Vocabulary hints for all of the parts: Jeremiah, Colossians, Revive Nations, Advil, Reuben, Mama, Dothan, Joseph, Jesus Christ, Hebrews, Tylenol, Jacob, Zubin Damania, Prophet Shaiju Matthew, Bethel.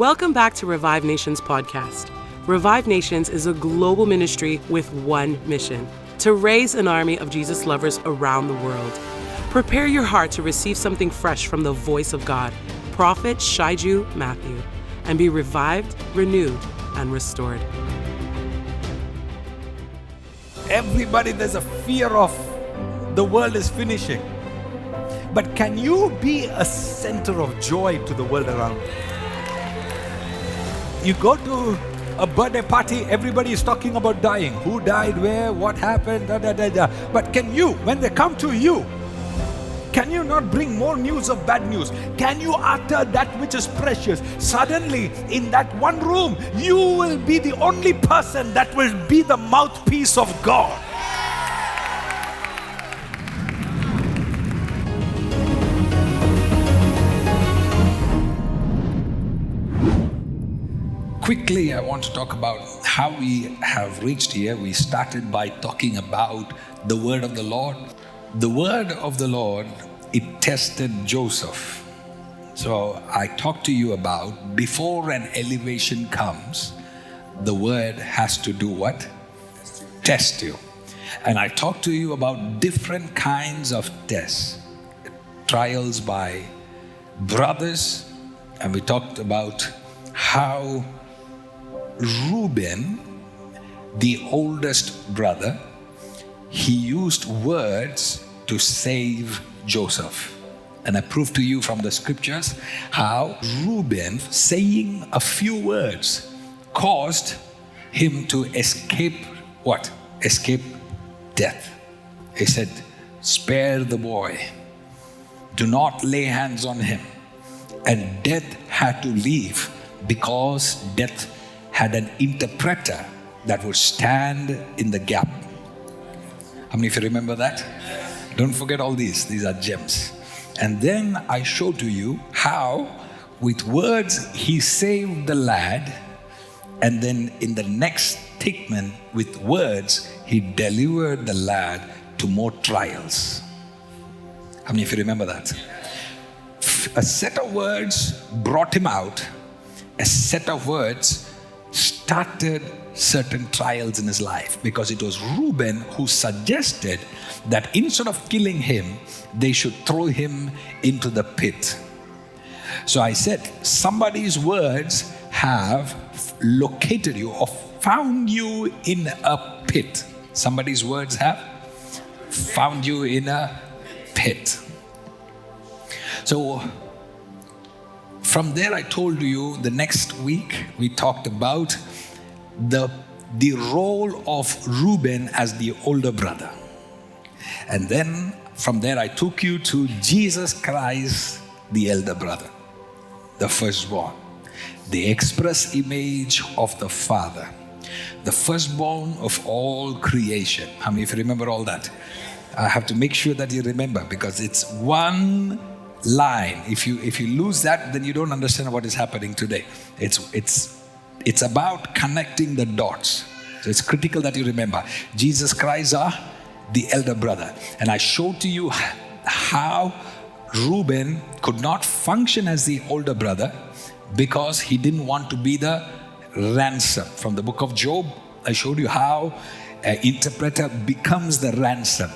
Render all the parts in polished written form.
Welcome back to Revive Nations podcast. Revive Nations is a global ministry with one mission, to raise an army of Jesus lovers around the world. Prepare your heart to receive something fresh from the voice of God, Prophet Shaiju Matthew, and be revived, renewed, and restored. Everybody, there's a fear of the world is finishing. But can you be a center of joy to the world around you? You go to a birthday party, everybody is talking about dying. Who died, where, what happened, But can you, when they come to you, can you not bring more news of bad news? Can you utter that which is precious? Suddenly, in that one room, you will be the only person that will be the mouthpiece of God. Quickly, I want to talk about how we have reached here. We started by talking about the word of the Lord. The word of the Lord, it tested Joseph. So I talked to you about before an elevation comes, the word has to do what? Test you. And I talked to you about different kinds of tests. Trials by brothers. And we talked about how Reuben, the oldest brother, he used words to save Joseph. And I proved to you from the scriptures how Reuben, saying a few words, caused him to escape what? Escape death. He said, "Spare the boy. Do not lay hands on him." And death had to leave because death had an interpreter that would stand in the gap. How many of you remember that? Yes. Don't forget all these. These are gems. And then I show to you how with words he saved the lad. And then in the next statement with words, he delivered the lad to more trials. How many of you remember that? A set of words brought him out. A set of words started certain trials in his life, because it was Reuben who suggested that instead of killing him, they should throw him into the pit. So I said, somebody's words have located you or found you in a pit. Somebody's words have found you in a pit. So from there, I told you the next week, we talked about the role of Reuben as the older brother. And then from there, I took you to Jesus Christ, the elder brother, the firstborn, the express image of the Father, the firstborn of all creation. How many of you remember all that? I have to make sure that you remember, because it's one line. If you lose that, then you don't understand what is happening today. It's about connecting the dots. So it's critical that you remember. Jesus Christ, the elder brother. And I showed to you how Reuben could not function as the older brother because he didn't want to be the ransom. From the book of Job, I showed you how an interpreter becomes the ransom.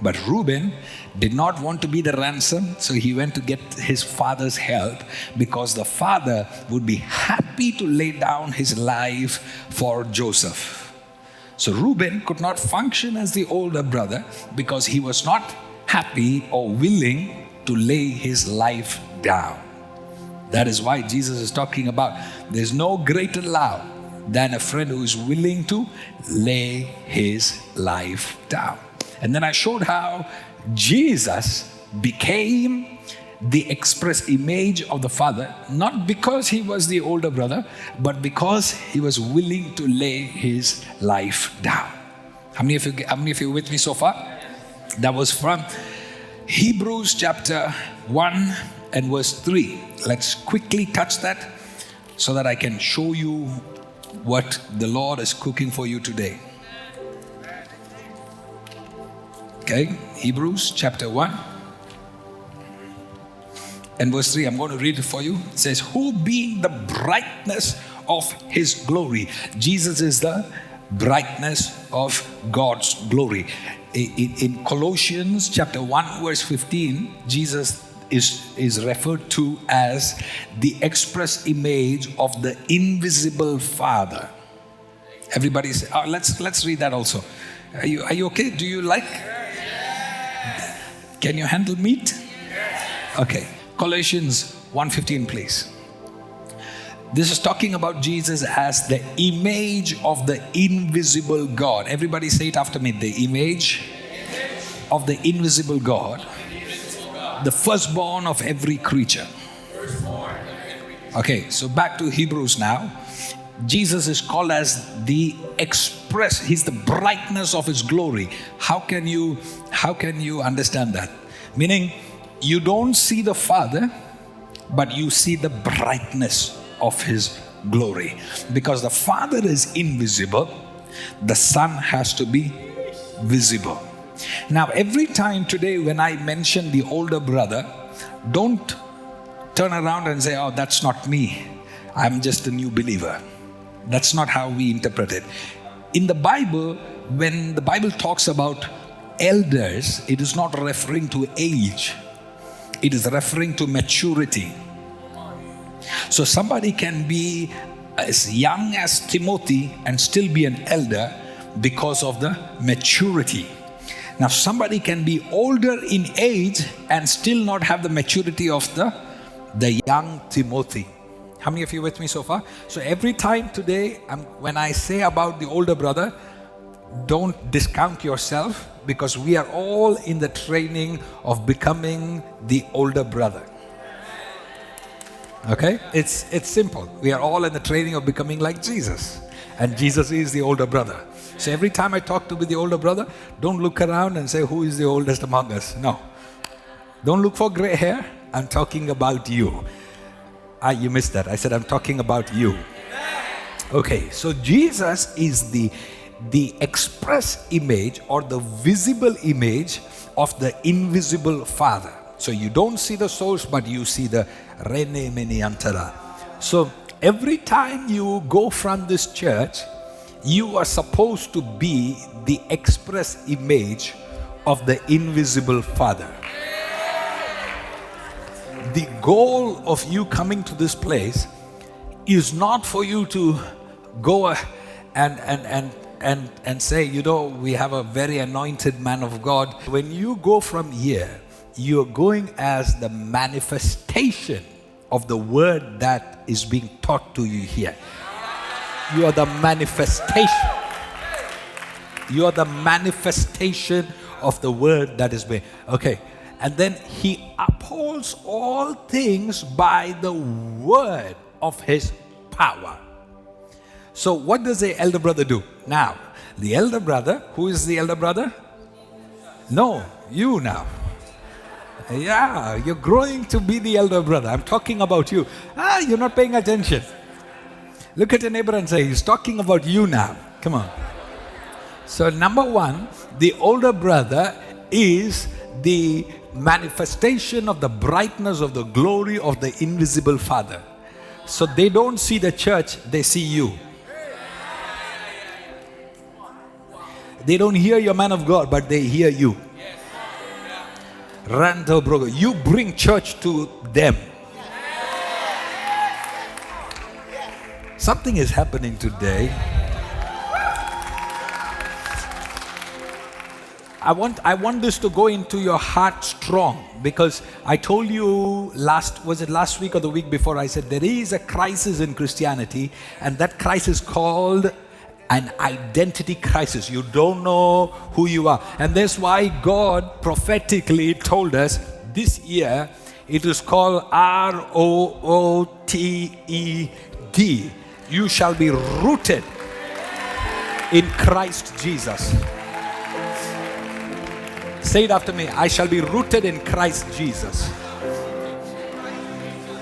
But Reuben did not want to be the ransom, so he went to get his father's help, because the father would be happy to lay down his life for Joseph. So Reuben could not function as the older brother because he was not happy or willing to lay his life down. That is why Jesus is talking about there's no greater love than a friend who is willing to lay his life down. And then I showed how Jesus became the express image of the Father, not because he was the older brother, but because he was willing to lay his life down. How many of you with me so far? That was from Hebrews chapter 1 and verse 3. Let's quickly touch that so that I can show you what the Lord is cooking for you today. Okay, Hebrews chapter 1 and verse 3, I'm going to read it for you. It says, who being the brightness of his glory. Jesus is the brightness of God's glory. In Colossians chapter 1 verse 15, Jesus is referred to as the express image of the invisible Father. Everybody say, oh, let's read that also. Are you okay? Do you like? Yes. Can you handle meat? Yes. Okay. Colossians 1:15, please. This is talking about Jesus as the image of the invisible God. Everybody say it after me. The image of the invisible God. The firstborn of every creature. Okay, so back to Hebrews now. Jesus is called as the express. He's the brightness of his glory. How can you understand that? Meaning, you don't see the Father, but you see the brightness of his glory, because the Father is invisible, the Son has to be visible. Now, every time today when I mention the older brother, don't turn around and say, oh, that's not me, I'm just a new believer. That's not how we interpret it. In the Bible, when the Bible talks about elders, it is not referring to age, it is referring to maturity. So somebody can be as young as Timothy and still be an elder because of the maturity. Now somebody can be older in age and still not have the maturity of the young Timothy. How many of you with me so far? So every time today, when I say about the older brother, don't discount yourself, because we are all in the training of becoming the older brother. Okay, it's simple. We are all in the training of becoming like Jesus, and Jesus is the older brother. So every time I talk to the older brother, don't look around and say, who is the oldest among us? No, don't look for gray hair. I'm talking about you. You missed that. I said I'm talking about you. Okay, so Jesus is the express image or the visible image of the invisible Father. So you don't see the source, but you see the Rene Meni Antara. So every time you go from this church, you are supposed to be the express image of the invisible Father. The goal of you coming to this place is not for you to go and say, you know, we have a very anointed man of God. When you go from here, you're going as the manifestation of the word that is being taught to you here. You are the manifestation. You are the manifestation of the word that is being. Okay. And then he upholds all things by the word of his power. So what does the elder brother do? Now, the elder brother, who is the elder brother? No, you now. Yeah, you're growing to be the elder brother. I'm talking about you. You're not paying attention. Look at your neighbor and say, he's talking about you now. Come on. So number one, the older brother is the manifestation of the brightness of the glory of the invisible Father. So they don't see the church, they see you. They don't hear your man of God, but they hear you. You bring church to them. Something is happening today. I want this to go into your heart strong, because I told you last week or the week before, I said there is a crisis in Christianity, and that crisis called an identity crisis. You don't know who you are. And that's why God prophetically told us this year, it is called ROOTED. You shall be rooted in Christ Jesus. Say it after me. I shall be rooted in Christ Jesus.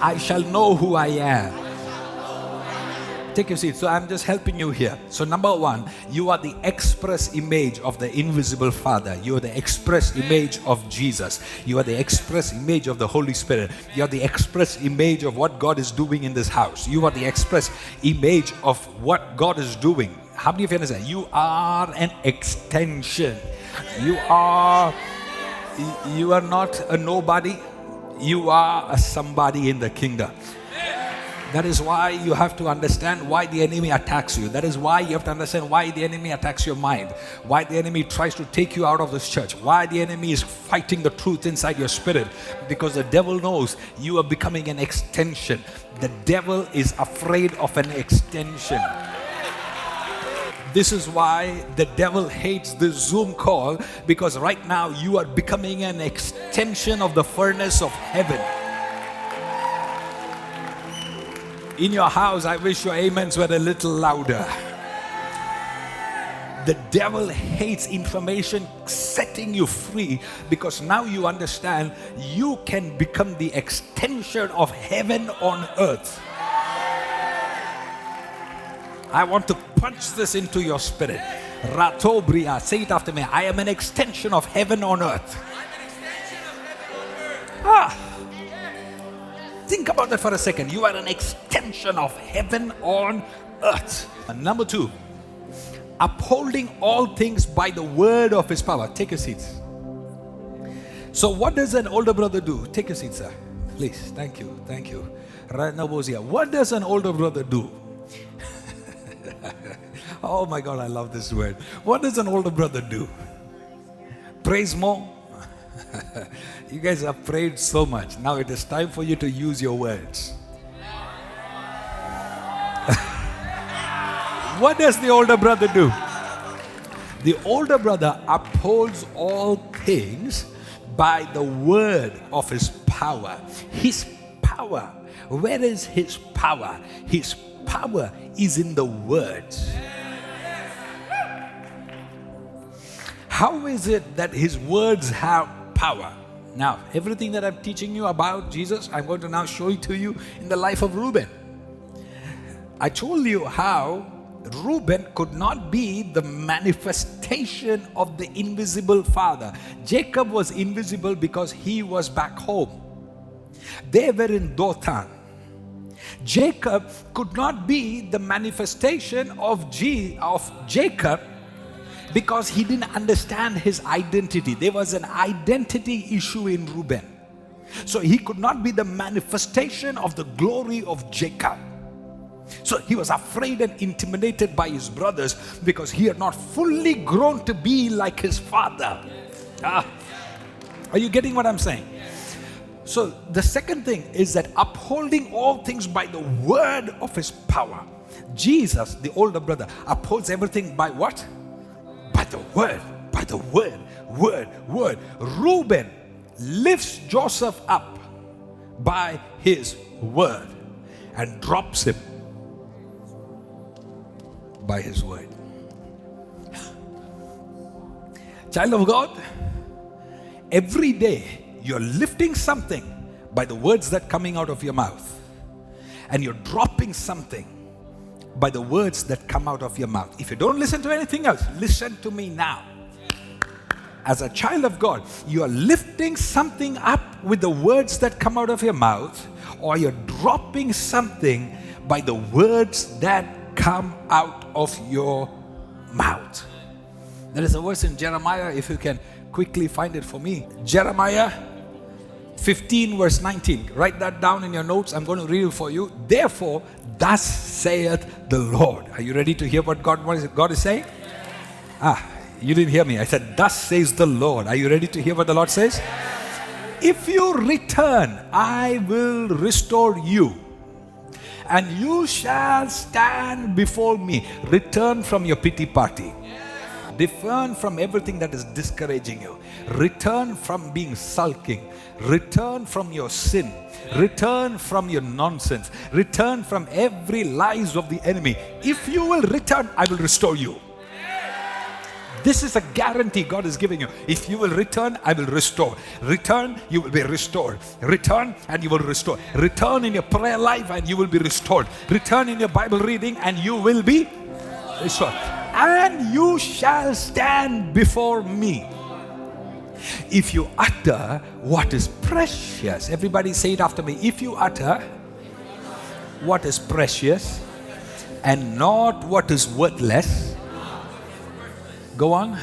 I shall know who I am. Take your seat. So I'm just helping you here. So number one, you are the express image of the invisible Father. You are the express image of Jesus. You are the express image of the Holy Spirit. You are the express image of what God is doing in this house. You are the express image of what God is doing. How many of you understand? You are an extension. You are not a nobody. You are a somebody in the kingdom. That is why you have to understand why the enemy attacks you. That is why you have to understand why the enemy attacks your mind. Why the enemy tries to take you out of this church. Why the enemy is fighting the truth inside your spirit. Because the devil knows you are becoming an extension. The devil is afraid of an extension. This is why the devil hates this Zoom call. Because right now you are becoming an extension of the furnace of heaven. In your house, I wish your amens were a little louder. The devil hates information setting you free, because now you understand you can become the extension of heaven on earth. I want to punch this into your spirit. Ratobria, say it after me. I am an extension of heaven on earth. Think about that for a second. You are an extension of heaven on earth. And number two, upholding all things by the word of his power. Take your seats. So what does an older brother do? Take your seat, sir. Please. Thank you. Thank you. What does an older brother do? Oh my God, I love this word. What does an older brother do? Praise more. You guys have prayed so much. Now it is time for you to use your words. What does the older brother do? The older brother upholds all things by the word of his power. His power. Where is his power? His power is in the words. How is it that his words have power? Now, everything that I'm teaching you about Jesus, I'm going to now show it to you in the life of Reuben. I told you how Reuben could not be the manifestation of the invisible Father. Jacob was invisible because he was back home. They were in Dothan. Jacob could not be the manifestation of Jacob, because he didn't understand his identity. There was an identity issue in Reuben. So he could not be the manifestation of the glory of Jacob. So he was afraid and intimidated by his brothers because he had not fully grown to be like his father. Are you getting what I'm saying? So the second thing is that upholding all things by the word of his power. Jesus, the older brother, upholds everything by what? By the word, word. Reuben lifts Joseph up by his word and drops him by his word. Child of God, every day you're lifting something by the words that are coming out of your mouth, and you're dropping something by the words that come out of your mouth. If you don't listen to anything else, listen to me now. As a child of God, you are lifting something up with the words that come out of your mouth, or you're dropping something by the words that come out of your mouth. There is a verse in Jeremiah, if you can quickly find it for me. Jeremiah 15 verse 19. Write that down in your notes. I'm going to read it for you. Therefore, thus saith the Lord. Are you ready to hear what God is saying? Yes. You didn't hear me. I said, thus says the Lord. Are you ready to hear what the Lord says? Yes. If you return, I will restore you, and you shall stand before me. Return from your pity party. Yes. Return from everything that is discouraging you. Return from being sulking. Return from your sin. Return from your nonsense. Return from every lies of the enemy. If you will return, I will restore you. This is a guarantee God is giving you. If you will return, I will restore. Return, you will be restored. Return and you will restore. Return in your prayer life and you will be restored. Return in your Bible reading and you will be restored. And you shall stand before me if you utter what is precious. Everybody say it after me. If you utter what is precious and not what is worthless. Go on.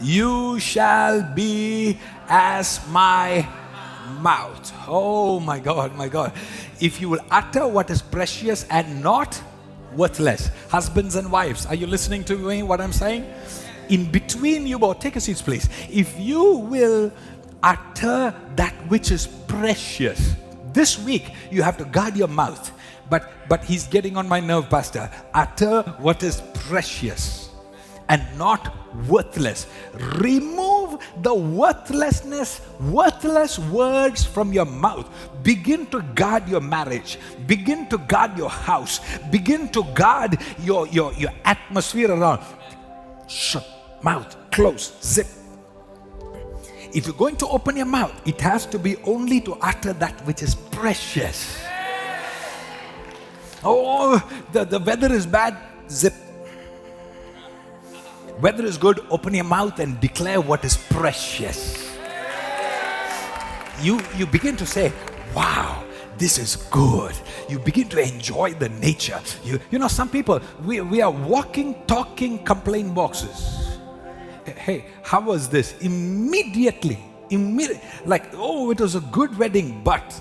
You shall be as my mouth. Oh my God, my God. If you will utter what is precious and not worthless. Husbands and wives, are you listening to me, what I'm saying? In between you both, take a seat please. If you will utter that which is precious. This week, you have to guard your mouth. But he's getting on my nerve, Pastor. Utter what is precious and not worthless. Remove the worthless words from your mouth. Begin to guard your marriage. Begin to guard your house. Begin to guard your atmosphere around. Shut, mouth, close, zip. If you're going to open your mouth, it has to be only to utter that which is precious. Oh, the weather is bad, zip. Weather is good, open your mouth and declare what is precious. You begin to say, wow, this is good. You begin to enjoy the nature. You know, some people, we are walking, talking, complaint boxes. Hey, how was this? Immediately, like, oh, it was a good wedding, but,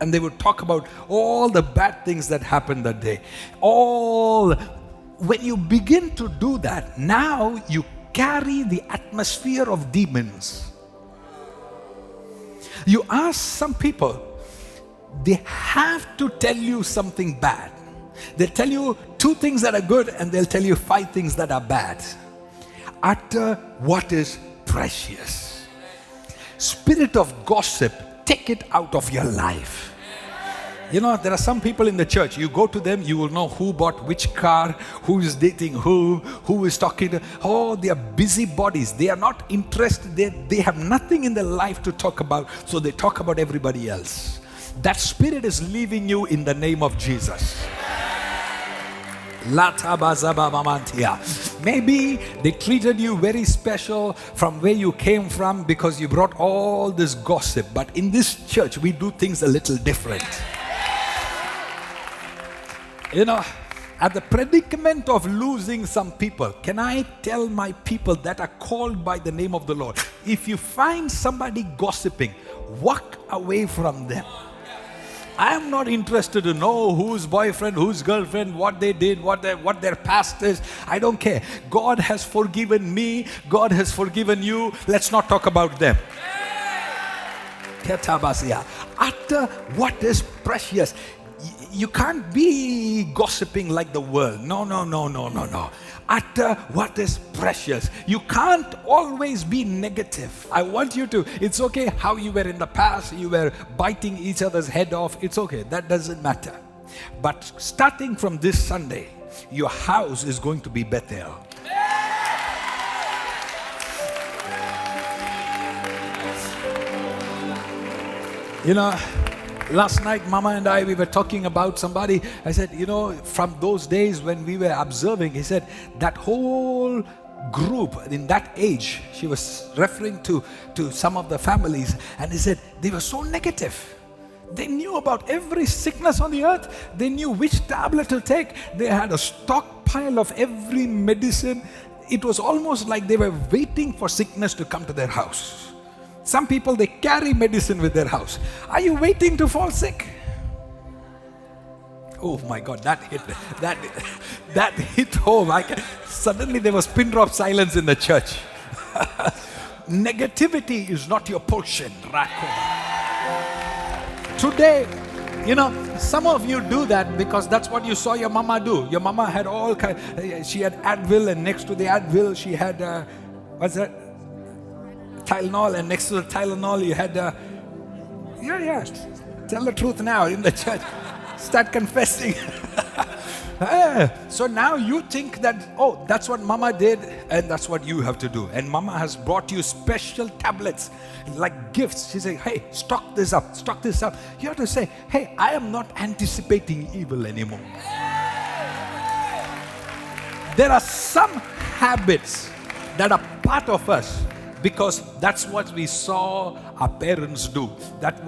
and they would talk about all the bad things that happened that day. When you begin to do that, now you carry the atmosphere of demons. You ask some people, they have to tell you something bad. They tell you 2 things that are good and they'll tell you 5 things that are bad. Utter what is precious. Spirit of gossip, take it out of your life. You know, there are some people in the church, you go to them, you will know who bought which car, who is dating who is talking to. Oh, they are busybodies. They are not interested. They have nothing in their life to talk about. So they talk about everybody else. That spirit is leaving you in the name of Jesus. Maybe they treated you very special from where you came from because you brought all this gossip. But in this church, we do things a little different. You know, at the predicament of losing some people, can I tell my people that are called by the name of the Lord? If you find somebody gossiping, walk away from them. I am not interested to know whose boyfriend, whose girlfriend, what they did, what their past is. I don't care. God has forgiven me. God has forgiven you. Let's not talk about them. Yeah. Utter what is precious. You can't be gossiping like the world. No. Utter what is precious. You can't always be negative. I want you to, it's okay how you were in the past, you were biting each other's head off. It's okay, that doesn't matter. But starting from this Sunday, your house is going to be Bethel. You know, last night, Mama and I, we were talking about somebody. I said, you know, from those days when we were observing, he said, that whole group in that age, she was referring to some of the families, and he said, they were so negative. They knew about every sickness on the earth. They knew which tablet to take. They had a stockpile of every medicine. It was almost like they were waiting for sickness to come to their house. Some people, they carry medicine with their house. Are you waiting to fall sick? Oh my God, that hit home. Suddenly there was pin drop silence in the church. Negativity is not your portion. Today, you know, some of you do that because that's what you saw your mama do. Your mama had all kind. She had Advil, and next to the Advil, she had what's that? Tylenol, and next to the Tylenol you had tell the truth now in the church, start confessing. So now you think that, oh, that's what Mama did and that's what you have to do. And Mama has brought you special tablets like gifts. She's saying, hey, stock this up, stock this up. You have to say, hey, I am not anticipating evil anymore. There are some habits that are part of us because that's what we saw our parents do. That's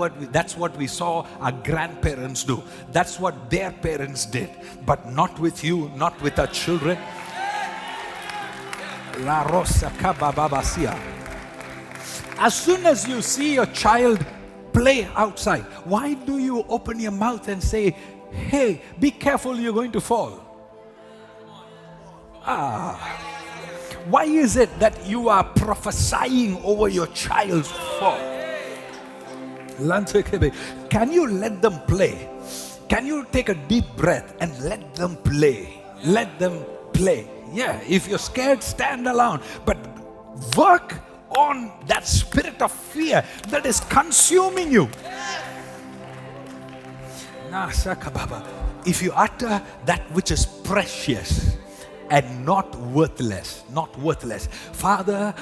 what we saw our grandparents do. That's what their parents did. But not with you, not with our children. As soon as you see your child play outside, why do you open your mouth and say, hey, be careful, you're going to fall? Why is it that you are prophesying over your child's fall? Can you let them play? Can you take a deep breath and let them play? Let them play. Yeah, if you're scared, stand alone. But work on that spirit of fear that is consuming you. If you utter that which is precious and not worthless. Father,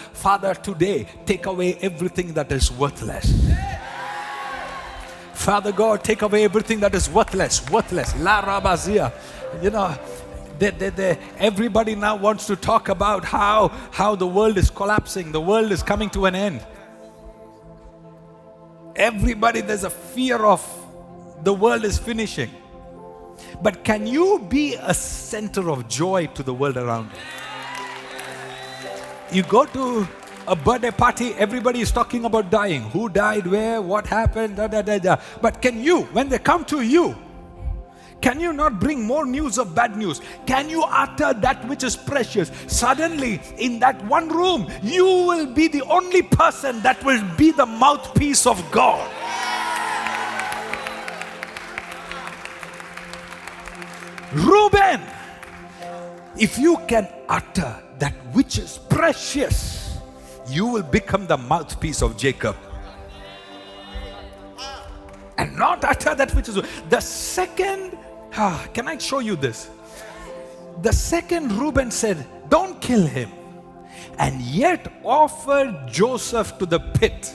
today take away everything that is worthless. Father God, take away everything that is worthless. La rabazia. You know, everybody now wants to talk about how the world is collapsing, the world is coming to an end. Everybody, there's a fear of the world is finishing. But can you be a center of joy to the world around you? You go to a birthday party, everybody is talking about dying. Who died, where, what happened, But can you, when they come to you, can you not bring more news of bad news? Can you utter that which is precious? Suddenly, in that one room, you will be the only person that will be the mouthpiece of God. Reuben, if you can utter that which is precious, you will become the mouthpiece of Jacob. And not utter that which is... The second... can I show you this? The second Reuben said, don't kill him. And yet offered Joseph to the pit.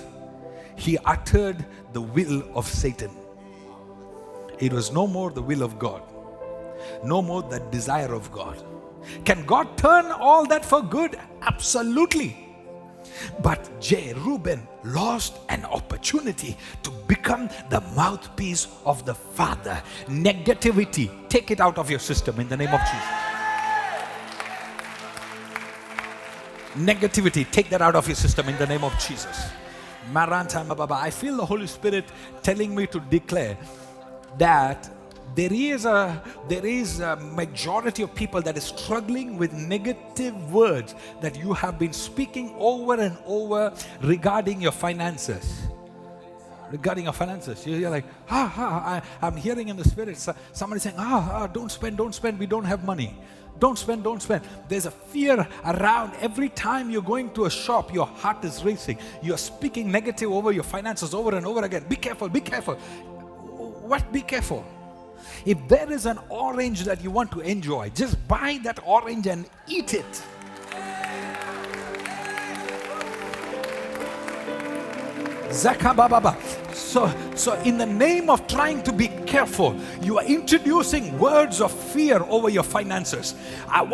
He uttered the will of Satan. It was no more the will of God. No more the desire of God. Can God turn all that for good? Absolutely. But Reuben lost an opportunity to become the mouthpiece of the Father. Negativity, take it out of your system in the name of Jesus. Negativity, take that out of your system in the name of Jesus. I feel the Holy Spirit telling me to declare that there is a majority of people that is struggling with negative words that you have been speaking over and over regarding your finances. You're like, I'm hearing in the spirit, somebody saying, don't spend, we don't have money. Don't spend. There's a fear around. Every time you're going to a shop, your heart is racing. You're speaking negative over your finances over and over again. Be careful. What be careful? If there is an orange that you want to enjoy, just buy that orange and eat it. Zakabababa. So in the name of trying to be careful, you are introducing words of fear over your finances. I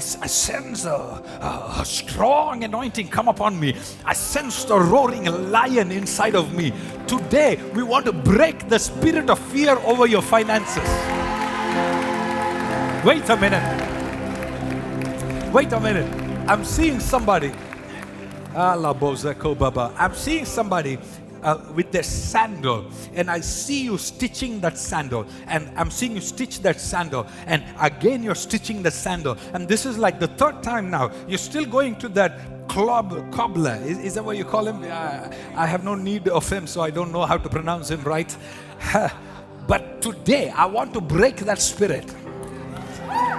sense a strong anointing come upon me. I sense the roaring lion inside of me. Today, we want to break the spirit of fear over your finances. Wait a minute. I'm seeing somebody. I'm seeing somebody with their sandal, and I see you stitching that sandal, and I'm seeing you stitch that sandal, and again you're stitching the sandal, and this is like the third time now. You're still going to that cobbler. Is that what you call him? I have no need of him, so I don't know how to pronounce him right. But today I want to break that spirit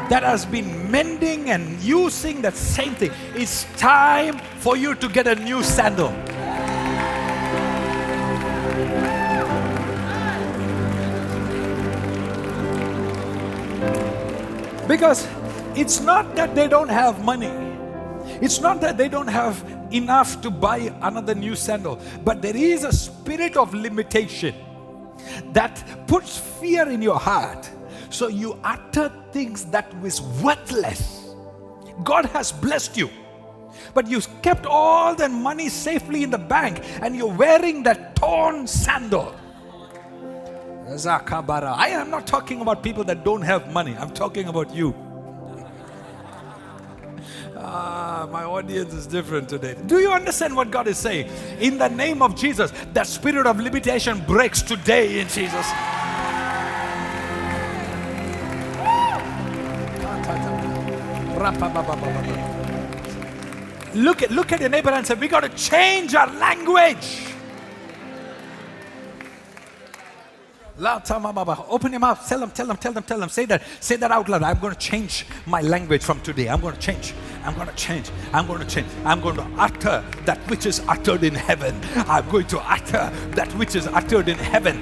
that has been mending and using that same thing. It's time for you to get a new sandal. Because it's not that they don't have money. It's not that they don't have enough to buy another new sandal. But there is a spirit of limitation that puts fear in your heart. So you utter things that was worthless. God has blessed you. But you kept all that money safely in the bank and you're wearing that torn sandal. I am not talking about people that don't have money. I'm talking about you. My audience is different today. Do you understand what God is saying? In the name of Jesus, that spirit of limitation breaks today in Jesus. Look at your neighbor and say, we got to change our language. Open your mouth. Tell them. Say that out loud. I'm going to change my language from today. I'm going to change. I'm going to utter that which is uttered in heaven. I'm going to utter that which is uttered in heaven.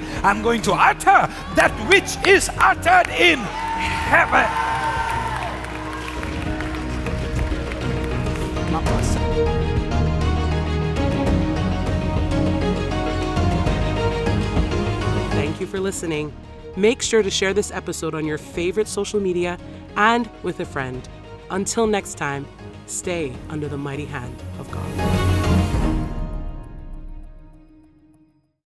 Thank you for listening. Make sure to share this episode on your favorite social media and with a friend. Until next time, stay under the mighty hand of God.